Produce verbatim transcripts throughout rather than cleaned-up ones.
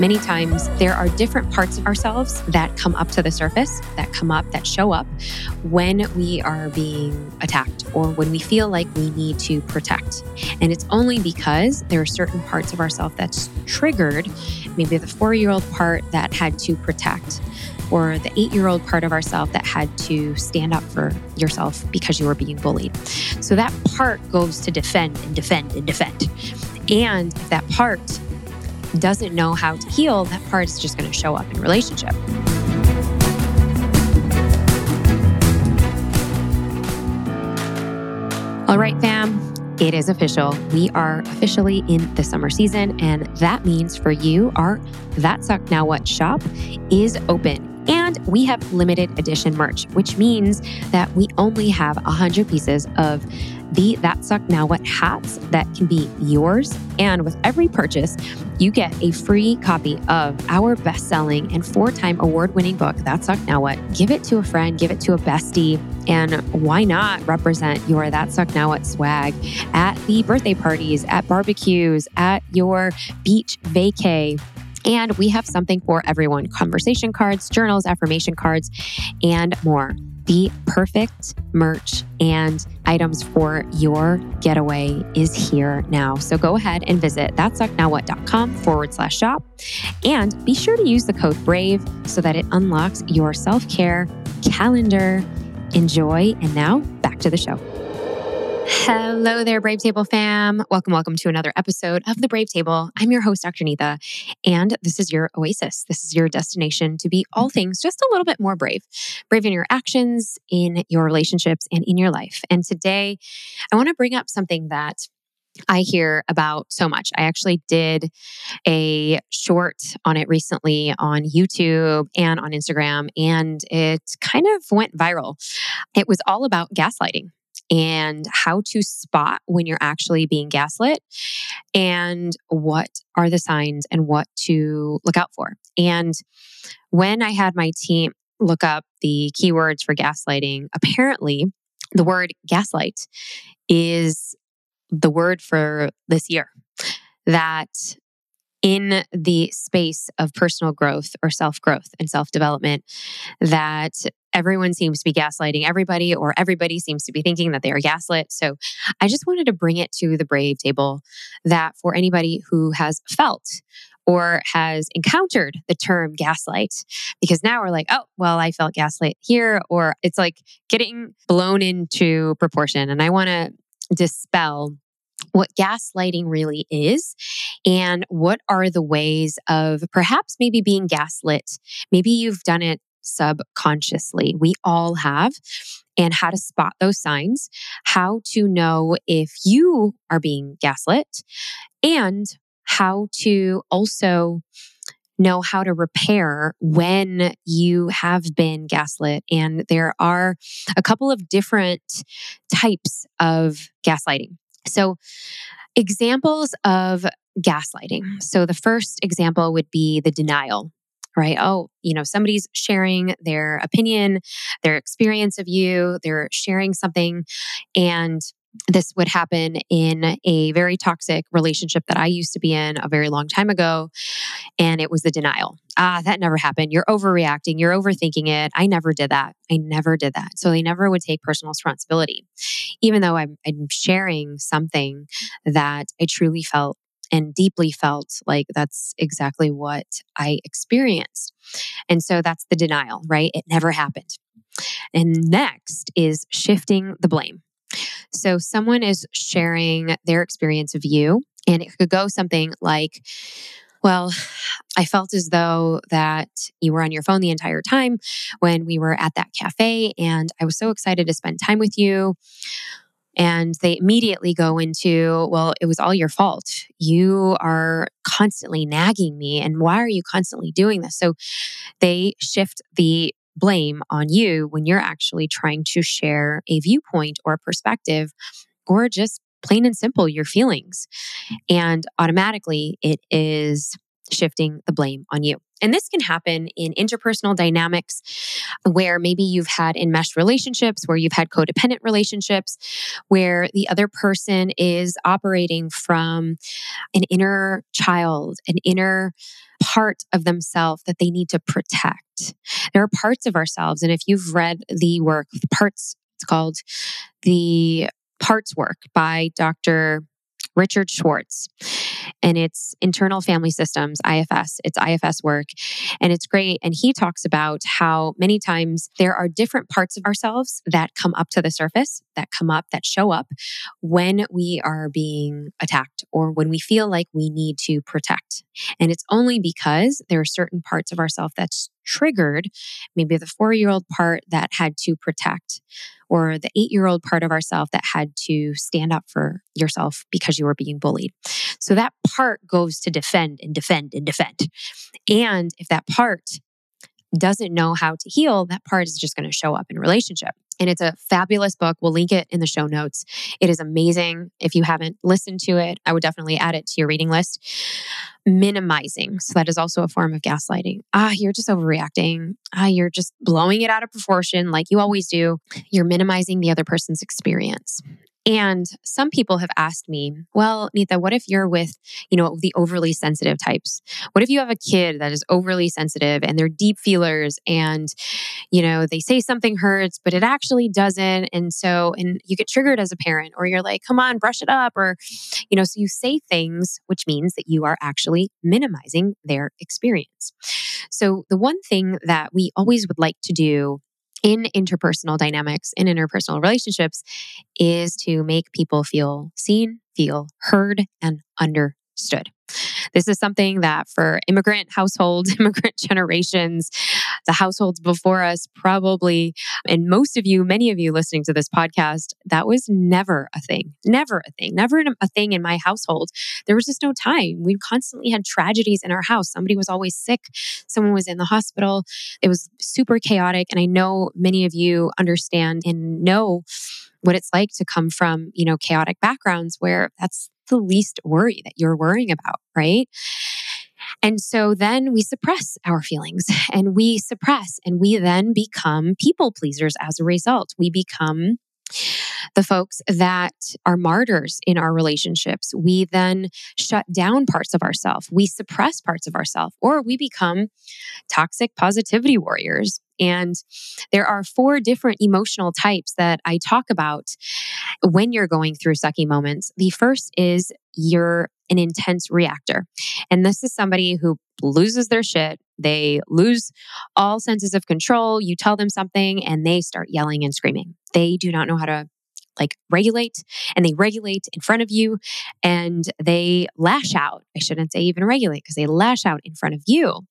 many times there are different parts of ourselves that come up to the surface, that come up, that show up when we are being attacked or when we feel like we need to protect. And it's only because there are certain parts of ourselves that's triggered, maybe the four-year-old part that had to protect or the eight-year-old part of ourselves that had to stand up for yourself because you were being bullied. So that part goes to defend and defend and defend. And if that part doesn't know how to heal, that part is just going to show up in relationship. All right, fam. It is official. We are officially in the summer season, and that means for you, our That Sucked Now What shop is open. And we have limited edition merch, which means that we only have one hundred pieces of the That Sucked Now What hats that can be yours. And with every purchase, you get a free copy of our best-selling and four-time award-winning book, That Sucked Now What. Give it to a friend, give it to a bestie, and why not represent your That Sucked Now What swag at the birthday parties, at barbecues, at your beach vacay. And we have something for everyone: conversation cards, journals, affirmation cards, and more. The perfect merch and items for your getaway is here now. So go ahead and visit thatsucknowwhat.com forward slash shop. And be sure to use the code BRAVE so that it unlocks your self-care calendar. Enjoy. And now back to the show. Hello there, Brave Table fam. Welcome, welcome to another episode of The Brave Table. I'm your host, Doctor Neeta, and this is your oasis. This is your destination to be all things just a little bit more brave. Brave in your actions, in your relationships, and in your life. And today, I want to bring up something that I hear about so much. I actually did a short on it recently on YouTube and on Instagram, and it kind of went viral. It was all about gaslighting and how to spot when you're actually being gaslit and what are the signs and what to look out for. And when I had my team look up the keywords for gaslighting, apparently the word gaslight is the word for this year. That in the space of personal growth or self-growth and self-development, that everyone seems to be gaslighting everybody, or everybody seems to be thinking that they are gaslit. So I just wanted to bring it to the Brave Table that for anybody who has felt or has encountered the term gaslight, because now we're like, oh, well, I felt gaslight here, or it's like getting blown into proportion. And I want to dispel what gaslighting really is and what are the ways of perhaps maybe being gaslit. Maybe you've done it subconsciously. We all have. And how to spot those signs, how to know if you are being gaslit, and how to also know how to repair when you have been gaslit. And there are a couple of different types of gaslighting. So examples of gaslighting. So the first example would be the denial. Right? Oh, you know, somebody's sharing their opinion, their experience of you, they're sharing something. And this would happen in a very toxic relationship that I used to be in a very long time ago. And it was the denial. Ah, that never happened. You're overreacting. You're overthinking it. I never did that. I never did that. So they never would take personal responsibility, even though I'm, I'm sharing something that I truly felt and deeply felt like that's exactly what I experienced. And so that's the denial, right? It never happened. And next is shifting the blame. So someone is sharing their experience of you, and it could go something like, well, I felt as though that you were on your phone the entire time when we were at that cafe, and I was so excited to spend time with you. And they immediately go into, well, it was all your fault. You are constantly nagging me. And why are you constantly doing this? So they shift the blame on you when you're actually trying to share a viewpoint or a perspective, or just plain and simple, your feelings. And automatically it is shifting the blame on you. And this can happen in interpersonal dynamics where maybe you've had enmeshed relationships, where you've had codependent relationships, where the other person is operating from an inner child, an inner part of themselves that they need to protect. There are parts of ourselves. And if you've read the work, the parts, it's called The Parts Work by Doctor Richard Schwartz. And it's Internal Family Systems, I F S. It's I F S work. And it's great. And he talks about how many times there are different parts of ourselves that come up to the surface, that come up, that show up when we are being attacked or when we feel like we need to protect. And it's only because there are certain parts of ourselves that's triggered, maybe the four-year-old part that had to protect, or the eight-year-old part of ourselves that had to stand up for yourself because you were being bullied. So that part goes to defend and defend and defend. And if that part doesn't know how to heal, that part is just going to show up in a relationship. And it's a fabulous book. We'll link it in the show notes. It is amazing. If you haven't listened to it, I would definitely add it to your reading list. Minimizing. So that is also a form of gaslighting. Ah, you're just overreacting. Ah, you're just blowing it out of proportion like you always do. You're minimizing the other person's experience. And some people have asked me, well, Neeta, what if you're with, you know, the overly sensitive types? What if you have a kid that is overly sensitive and they're deep feelers and, you know, they say something hurts, but it actually doesn't. And so, and you get triggered as a parent, or you're like, come on, brush it up. Or, you know, so you say things, which means that you are actually minimizing their experience. So the one thing that we always would like to do in interpersonal dynamics, in interpersonal relationships, is to make people feel seen, feel heard, and understood. This is something that for immigrant households, immigrant generations, the households before us probably, and most of you, many of you listening to this podcast, that was never a thing, never a thing, never a thing in my household. There was just no time. We constantly had tragedies in our house. Somebody was always sick. Someone was in the hospital. It was super chaotic. And I know many of you understand and know what it's like to come from, you know, chaotic backgrounds where that's the least worry that you're worrying about, right? And so then we suppress our feelings and we suppress, and we then become people pleasers as a result. We become the folks that are martyrs in our relationships. We then shut down parts of ourselves. We suppress parts of ourselves, or we become toxic positivity warriors. And there are four different emotional types that I talk about when you're going through sucky moments. The first is you're an intense reactor. And this is somebody who loses their shit. They lose all senses of control. You tell them something and they start yelling and screaming. They do not know how to like regulate, and they regulate in front of you and they lash out. I shouldn't say even regulate, because they lash out in front of you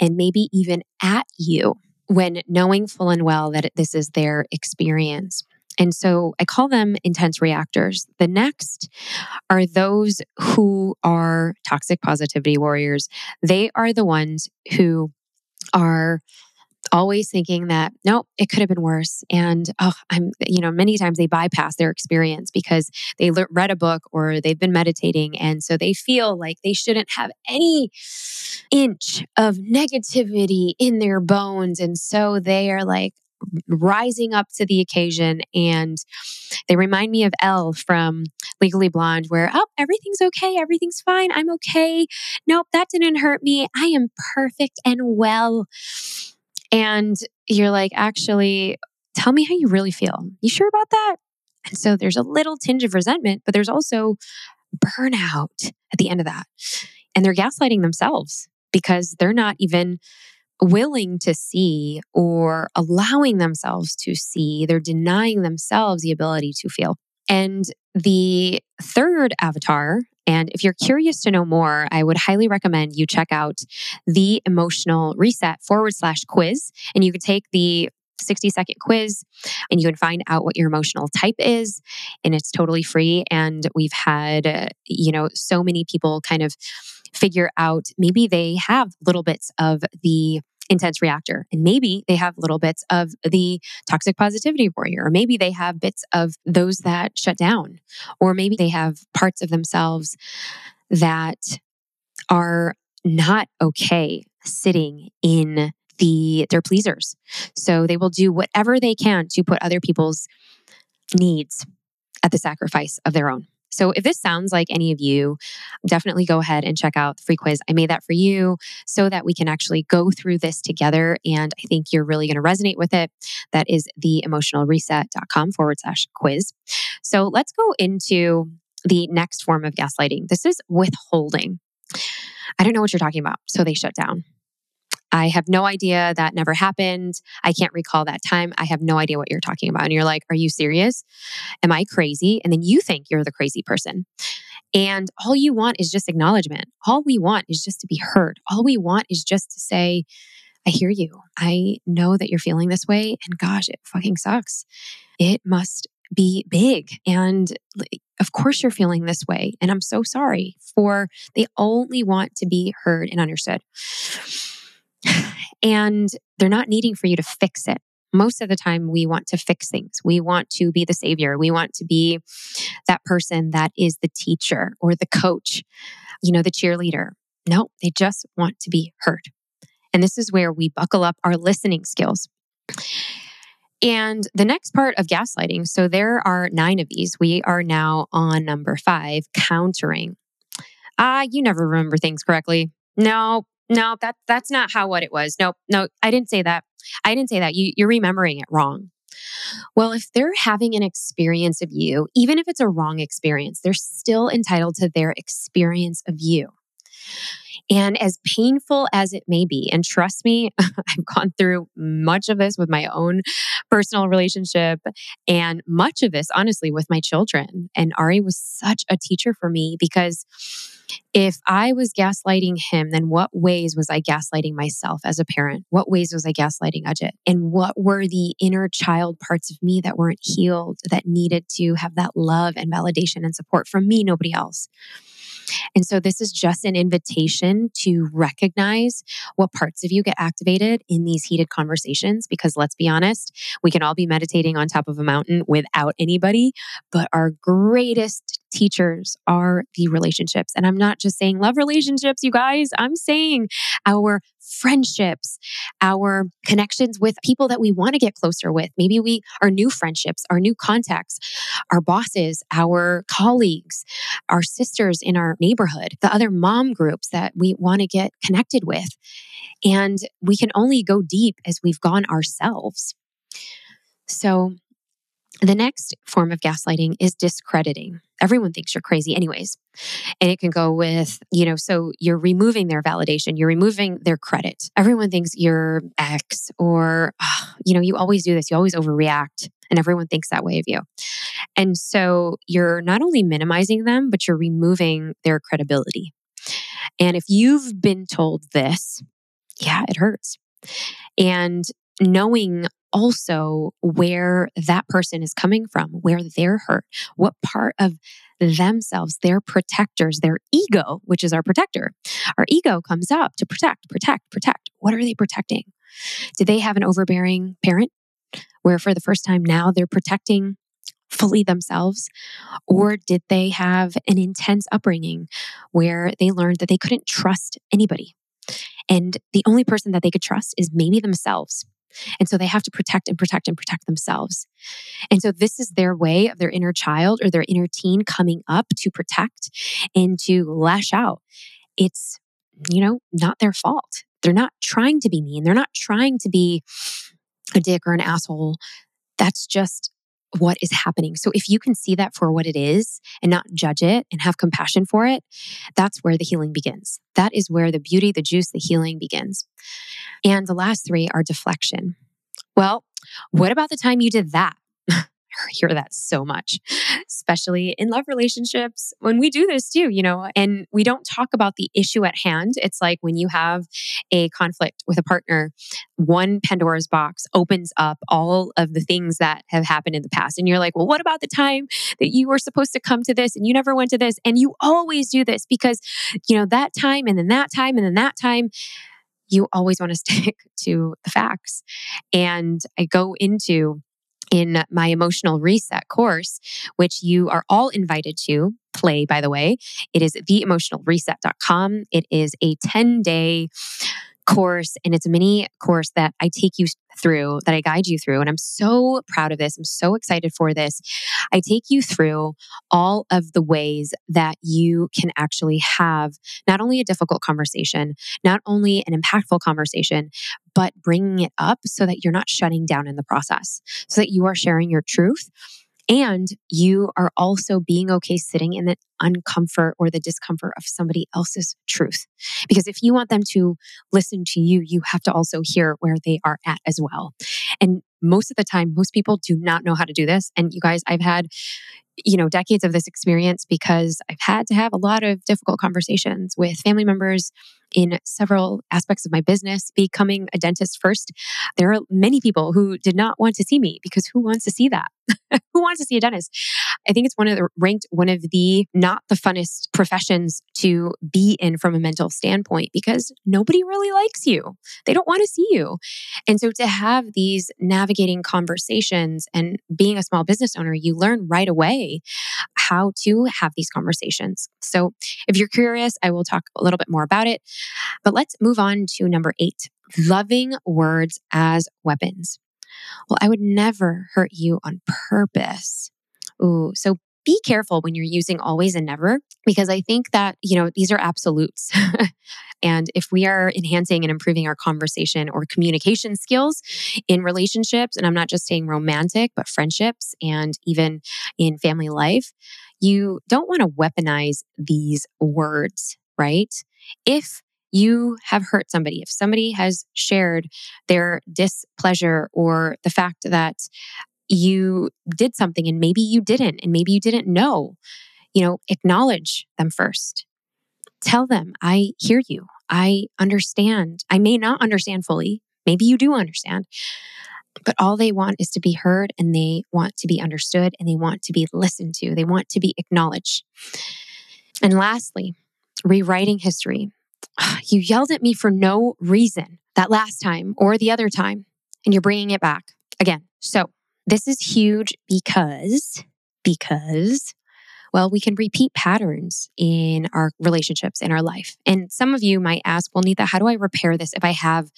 and maybe even at you, when knowing full and well that this is their experience. And so I call them intense reactors. The next are those who are toxic positivity warriors. They are the ones who are always thinking that, nope, it could have been worse. And oh, I'm, you know, many times they bypass their experience because they le- read a book or they've been meditating. And so they feel like they shouldn't have any inch of negativity in their bones. And so they are like rising up to the occasion. And they remind me of Elle from Legally Blonde, where, oh, everything's okay. Everything's fine. I'm okay. Nope, that didn't hurt me. I am perfect and well. And you're like, actually, tell me how you really feel. You sure about that? And so there's a little tinge of resentment, but there's also burnout at the end of that. And they're gaslighting themselves because they're not even willing to see or allowing themselves to see. They're denying themselves the ability to feel. And the third avatar, and if you're curious to know more, I would highly recommend you check out the Emotional Reset forward slash quiz. And you can take the sixty second quiz and you can find out what your emotional type is. And it's totally free. And we've had, uh, you know, so many people kind of figure out maybe they have little bits of the intense reactor, and maybe they have little bits of the toxic positivity warrior, or maybe they have bits of those that shut down, or maybe they have parts of themselves that are not okay sitting in the their pleasers. So they will do whatever they can to put other people's needs at the sacrifice of their own. So if this sounds like any of you, definitely go ahead and check out the free quiz. I made that for you so that we can actually go through this together. And I think you're really going to resonate with it. That is theemotionalreset.com forward slash quiz. So let's go into the next form of gaslighting. This is withholding. I don't know what you're talking about. So they shut down. I have no idea. That never happened. I can't recall that time. I have no idea what you're talking about. And you're like, are you serious? Am I crazy? And then you think you're the crazy person. And all you want is just acknowledgement. All we want is just to be heard. All we want is just to say, I hear you. I know that you're feeling this way. And gosh, it fucking sucks. It must be big. And of course you're feeling this way. And I'm so sorry. For they only want to be heard and understood. And they're not needing for you to fix it. Most of the time, we want to fix things. We want to be the savior. We want to be that person that is the teacher or the coach, you know, the cheerleader. No, they just want to be heard. And this is where we buckle up our listening skills. And the next part of gaslighting, so there are nine of these. We are now on number five, countering. Ah, uh, you never remember things correctly. No. No, that that's not how what it was. No, no, I didn't say that. I didn't say that. You, you're remembering it wrong. Well, if they're having an experience of you, even if it's a wrong experience, they're still entitled to their experience of you. And as painful as it may be, and trust me, I've gone through much of this with my own personal relationship and much of this, honestly, with my children. And Ari was such a teacher for me because if I was gaslighting him, then what ways was I gaslighting myself as a parent? What ways was I gaslighting Ajit? And what were the inner child parts of me that weren't healed, that needed to have that love and validation and support from me, nobody else? And so this is just an invitation to recognize what parts of you get activated in these heated conversations. Because let's be honest, we can all be meditating on top of a mountain without anybody, but our greatest teachers are the relationships. And I'm not just saying love relationships, you guys. I'm saying our friendships, our connections with people that we want to get closer with. Maybe we, our new friendships, our new contacts, our bosses, our colleagues, our sisters in our neighborhood, the other mom groups that we want to get connected with. And we can only go deep as we've gone ourselves. So the next form of gaslighting is discrediting. Everyone thinks you're crazy anyways. And it can go with, you know, so you're removing their validation, you're removing their credit. Everyone thinks you're X or, you know, you always do this, you always overreact. And everyone thinks that way of you. And so you're not only minimizing them, but you're removing their credibility. And if you've been told this, yeah, it hurts. And knowing also where that person is coming from, where they're hurt, what part of themselves, their protectors, their ego, which is our protector. Our ego comes up to protect, protect, protect. What are they protecting? Did they have an overbearing parent where for the first time now they're protecting fully themselves? Or did they have an intense upbringing where they learned that they couldn't trust anybody? And the only person that they could trust is maybe themselves. And so they have to protect and protect and protect themselves. And so this is their way of their inner child or their inner teen coming up to protect and to lash out. It's, you know, not their fault. They're not trying to be mean. They're not trying to be a dick or an asshole. That's just what is happening. So if you can see that for what it is and not judge it and have compassion for it, that's where the healing begins. That is where the beauty, the juice, the healing begins. And the last three are deflection. Well, what about the time you did that? I hear that so much, especially in love relationships when we do this too, you know, and we don't talk about the issue at hand. It's like when you have a conflict with a partner, one Pandora's box opens up all of the things that have happened in the past. And you're like, well, what about the time that you were supposed to come to this and you never went to this? And you always do this because, you know, that time and then that time and then that time. You always want to stick to the facts. And I go into in my emotional reset course, which you are all invited to play, by the way. It is the emotional reset dot com. It is a ten day course, and it's a mini course that I take you through, that I guide you through. And I'm so proud of this. I'm so excited for this. I take you through all of the ways that you can actually have not only a difficult conversation, not only an impactful conversation, but bringing it up so that you're not shutting down in the process, so that you are sharing your truth. And you are also being okay sitting in the uncomfort or the discomfort of somebody else's truth. Because if you want them to listen to you, you have to also hear where they are at as well. And most of the time, most people do not know how to do this. And you guys, I've had, you know, decades of this experience because I've had to have a lot of difficult conversations with family members in several aspects of my business. Becoming a dentist first, there are many people who did not want to see me because who wants to see that? Who wants to see a dentist? I think it's one of the ranked one of the not the funnest professions to be in from a mental standpoint because nobody really likes you. They don't want to see you. And so to have these navigating conversations, and being a small business owner, you learn right away how to have these conversations. So if you're curious, I will talk a little bit more about it. But let's move on to number eight, loving words as weapons. Well, I would never hurt you on purpose. Ooh, so be careful when you're using always and never, because I think that, you know, these are absolutes. And if we are enhancing and improving our conversation or communication skills in relationships, and I'm not just saying romantic, but friendships and even in family life, you don't want to weaponize these words, right? If you have hurt somebody, if somebody has shared their displeasure or the fact that you did something and maybe you didn't, and maybe you didn't know, you know, acknowledge them first. Tell them, I hear you. I understand. I may not understand fully. Maybe you do understand. But all they want is to be heard, and they want to be understood, and they want to be listened to. They want to be acknowledged. And lastly, rewriting history. You yelled at me for no reason that last time or the other time, and you're bringing it back again. So this is huge because, because, well, we can repeat patterns in our relationships, in our life. And some of you might ask, well, Neeta, how do I repair this if I have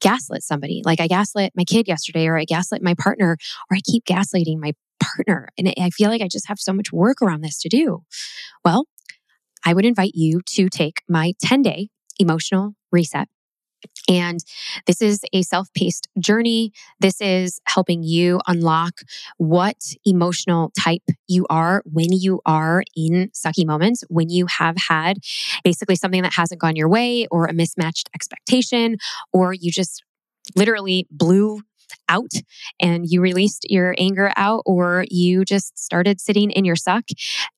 gaslit somebody? Like I gaslit my kid yesterday, or I gaslit my partner, or I keep gaslighting my partner. And I feel like I just have so much work around this to do. Well, I would invite you to take my ten day emotional reset. And this is a self-paced journey. This is helping you unlock what emotional type you are when you are in sucky moments, when you have had basically something that hasn't gone your way, or a mismatched expectation, or you just literally blew out and you released your anger out, or you just started sitting in your suck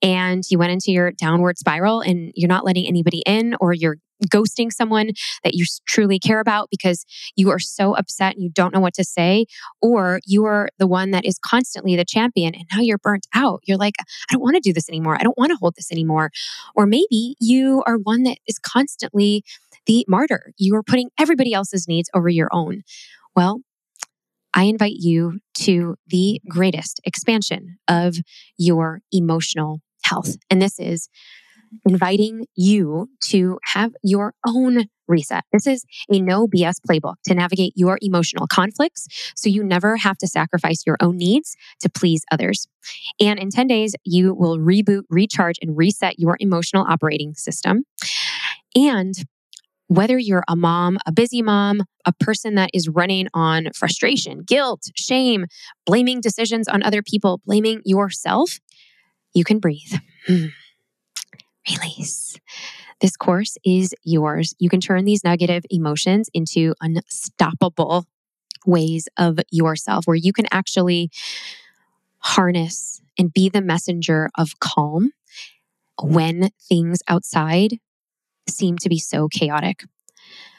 and you went into your downward spiral and you're not letting anybody in, or you're ghosting someone that you truly care about because you are so upset and you don't know what to say, or you are the one that is constantly the champion and now you're burnt out. You're like, I don't want to do this anymore. I don't want to hold this anymore. Or maybe you are one that is constantly the martyr. You are putting everybody else's needs over your own. Well, I invite you to the greatest expansion of your emotional health. And this is inviting you to have your own reset. This is a no B S playbook to navigate your emotional conflicts so you never have to sacrifice your own needs to please others. And in ten days, you will reboot, recharge, and reset your emotional operating system. And whether you're a mom, a busy mom, a person that is running on frustration, guilt, shame, blaming decisions on other people, blaming yourself, you can breathe. Release. This course is yours. You can turn these negative emotions into unstoppable ways of yourself, where you can actually harness and be the messenger of calm when things outside seem to be so chaotic.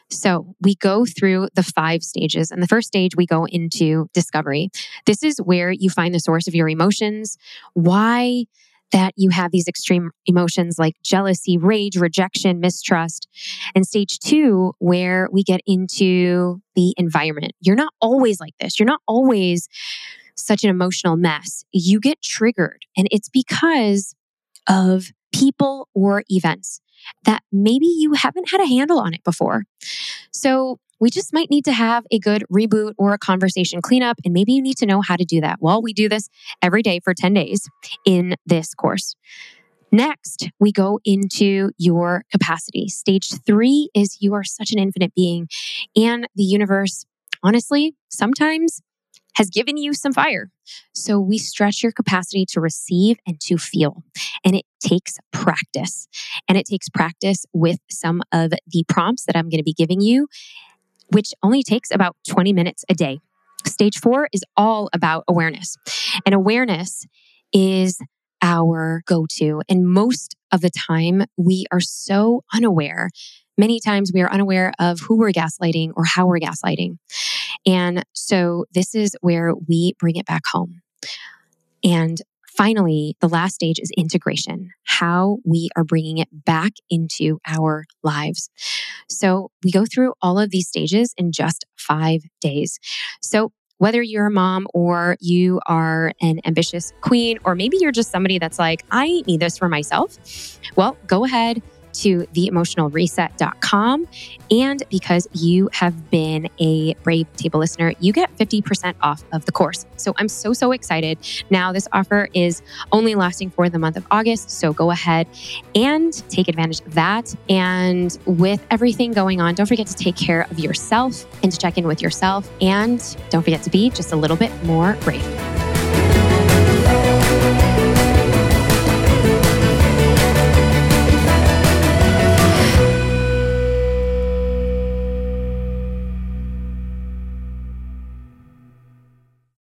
So we go through the five stages. And the first stage, we go into discovery. This is where you find the source of your emotions, why that you have these extreme emotions like jealousy, rage, rejection, mistrust. And stage two, where we get into the environment. You're not always like this. You're not always such an emotional mess, you get triggered. And it's because of people or events that maybe you haven't had a handle on it before. So we just might need to have a good reboot or a conversation cleanup. And maybe you need to know how to do that. Well, we do this every day for ten days in this course. Next, we go into your capacity. Stage three is you are such an infinite being, and the universe, honestly, sometimes has given you some fire. So we stretch your capacity to receive and to feel. And it takes practice. And it takes practice with some of the prompts that I'm going to be giving you, which only takes about twenty minutes a day. Stage four is all about awareness. And awareness is our go-to. And most of the time, we are so unaware. Many times we are unaware of who we're gaslighting or how we're gaslighting. And so this is where we bring it back home. And finally, the last stage is integration, how we are bringing it back into our lives. So we go through all of these stages in just five days. So whether you're a mom or you are an ambitious queen, or maybe you're just somebody that's like, I need this for myself. Well, go ahead to the emotional reset dot com. And because you have been a Brave Table listener, you get fifty percent off of the course. So I'm so, so excited. Now, this offer is only lasting for the month of August. So go ahead and take advantage of that. And with everything going on, don't forget to take care of yourself and to check in with yourself. And don't forget to be just a little bit more brave.